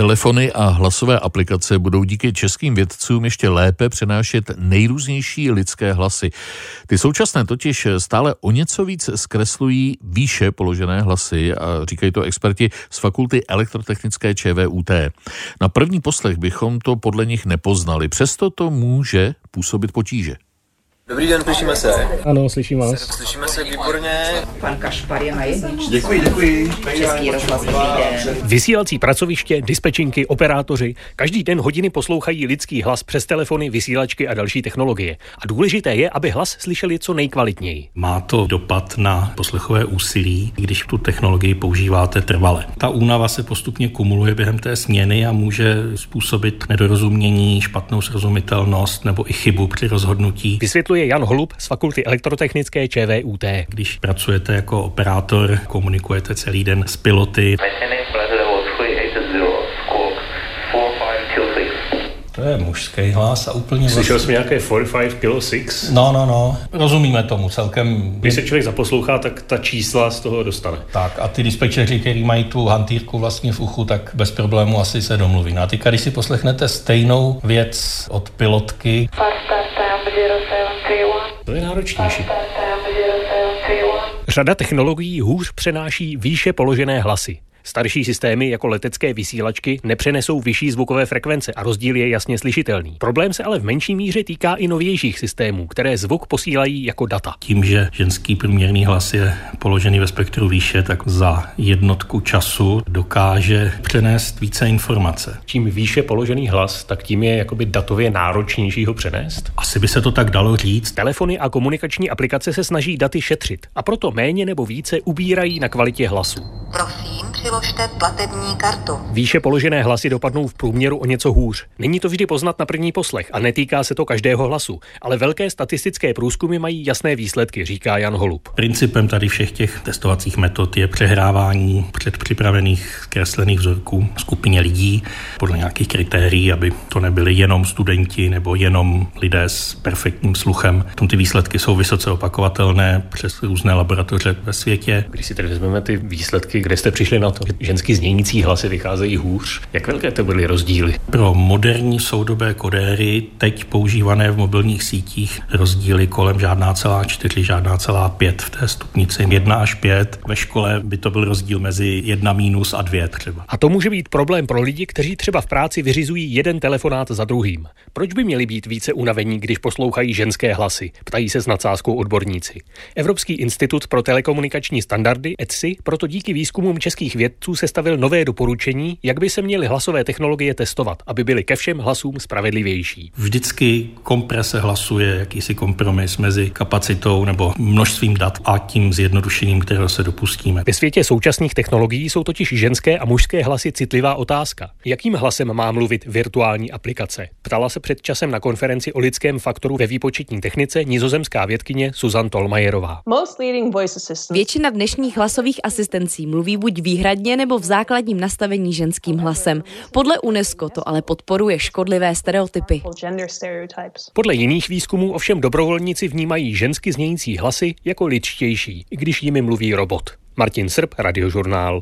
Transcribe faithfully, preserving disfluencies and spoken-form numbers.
Telefony a hlasové aplikace budou díky českým vědcům ještě lépe přenášet nejrůznější lidské hlasy. Ty současné totiž stále o něco víc zkreslují výše položené hlasy a říkají to experti z fakulty elektrotechnické ČVUT. Na první poslech bychom to podle nich nepoznali, přesto to může působit potíže. Dobrý den, slyšíme se. Ano, slyším vás. Slyšíme se výborně. Pan Kašpar je na jedničce. Děkuji, děkuji. Český rozhlas, vysílací pracoviště, dispečinky, operátoři. Každý den hodiny poslouchají lidský hlas přes telefony, vysílačky a další technologie. A důležité je, aby hlas slyšeli co nejkvalitněji. Má to dopad na poslechové úsilí, když tu technologii používáte trvale. Ta únava se postupně kumuluje během té směny a může způsobit nedorozumění, špatnou srozumitelnost nebo i chybu při rozhodnutí. Vysvětluje Jan Holub z fakulty elektrotechnické ČVUT. Když pracujete jako operátor, komunikujete celý den s piloty. To je mužský hlas a úplně... Slyšel jsem nějaké čtyři, pět, kilo, šest? No, no, no. Rozumíme tomu celkem. Když se člověk zaposlouchá, tak ta čísla z toho dostane. Tak a ty dispečeři, kteří mají tu hantýrku vlastně v uchu, tak bez problému asi se domluví. No a teďka, když si poslechnete stejnou věc od pilotky... To je náročnější. Řada technologií hůř přenáší výše položené hlasy. Starší systémy jako letecké vysílačky nepřenesou vyšší zvukové frekvence a rozdíl je jasně slyšitelný. Problém se ale v menší míře týká i novějších systémů, které zvuk posílají jako data. Tím, že ženský průměrný hlas je položený ve spektru výše, tak za jednotku času dokáže přenést více informace. Čím výše položený hlas, tak tím je jakoby datově náročnější ho přenést? Asi by se to tak dalo říct. Telefony a komunikační aplikace se snaží daty šetřit a proto méně nebo více ubírají na kvalitě hlasu. Prosím, přiložte platební kartu. Výše položené hlasy dopadnou v průměru o něco hůř. Není to vždy poznat na první poslech a netýká se to každého hlasu, ale velké statistické průzkumy mají jasné výsledky, říká Jan Holub. Principem tady všech těch testovacích metod je přehrávání předpřipravených kreslených vzorků skupině lidí podle nějakých kritérií, aby to nebyli jenom studenti nebo jenom lidé s perfektním sluchem. V tom ty výsledky jsou vysoce opakovatelné přes různé laboratoře ve světě. Když si tady vezmeme ty výsledky, kde jste přišli na to, že ženský znějící hlasy vycházejí hůř, jak velké to byly rozdíly? Pro moderní soudobé kodéry, teď používané v mobilních sítích, rozdíly kolem žádná celá čtyři, žádná celá pět v té stupnici, jedna až pět. Ve škole by to byl rozdíl mezi jedna mínus a dvě třeba. A to může být problém pro lidi, kteří třeba v práci vyřizují jeden telefonát za druhým. Proč by měli být více unavení, když poslouchají ženské hlasy? Ptají se s nadsázkou odborníci. Evropský institut pro telekomunikační standardy E T S I proto díky výzkumům českých vědců sestavil nové doporučení, jak by se měly hlasové technologie testovat, aby byly ke všem hlasům spravedlivější. Vždycky komprese hlasu je jakýsi kompromis mezi kapacitou nebo množstvím dat a tím zjednodušením, kterého se dopustíme. Ve světě současných technologií jsou totiž ženské a mužské hlasy citlivá otázka. Jakým hlasem má mluvit virtuální aplikace? Ptala se před časem na konferenci o lidském faktoru ve výpočetní technice nizozemská vědkyně Susan Tolmajerová. Většina dnešních hlasových asistencí mluví buď výhradně nebo v základním nastavení ženským hlasem. Podle UNESCO to ale podporuje škodlivé stereotypy. Podle jiných výzkumů ovšem dobrovolníci vnímají žensky znějící hlasy jako lidštější, i když jimi mluví robot. Martin Srb, Radiožurnál.